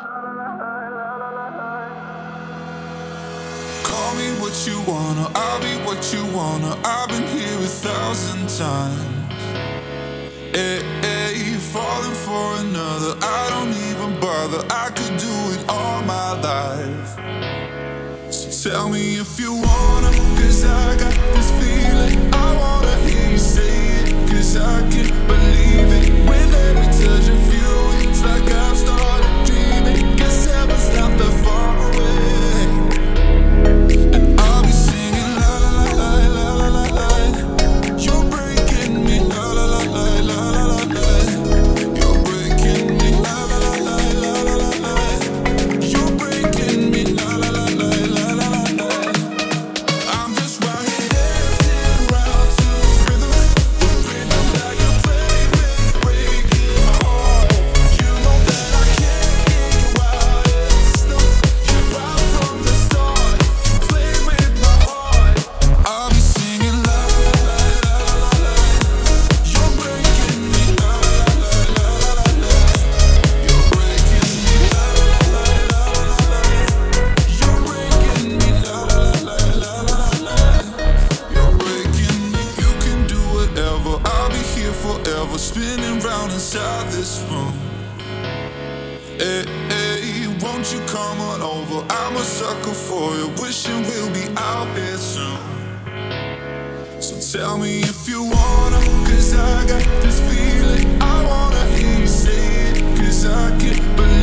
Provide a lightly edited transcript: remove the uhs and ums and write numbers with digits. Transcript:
Call me what you wanna, I'll be what you wanna. I've been here 1,000 times. Hey, hey, falling for another, I don't even bother. I could do it all my life. So tell me if you wanna, 'cause I got this feeling. I wanna hear you say it, 'cause I can't believe it. With every touch of you, it's like I've started dreaming. Guess heaven's not that far away. And I'll be singing la la la la la la la. You're breaking me la la la la la la la. You're breaking me la la la la la la la. You're breaking me la la la la la la la. I'm just right here dancing around to the rhythm. The rhythm that you play with, breaking my heart. You know that I can't get wild. It's no, you're right from the start. You play with my heart. I'll be singing la la la la la la. You're breaking me la la la la la la. You're breaking me la la la la la la. You're breaking me la la la la la la. You're breaking me. You can do whatever. I'll be here forever, spinning round inside this room. Hey, hey, won't you come on over? I'm a sucker for you, wishing we'll be out here soon. So tell me if you wanna, 'cause I got this feeling. I wanna hear you say it, 'cause I can't believe.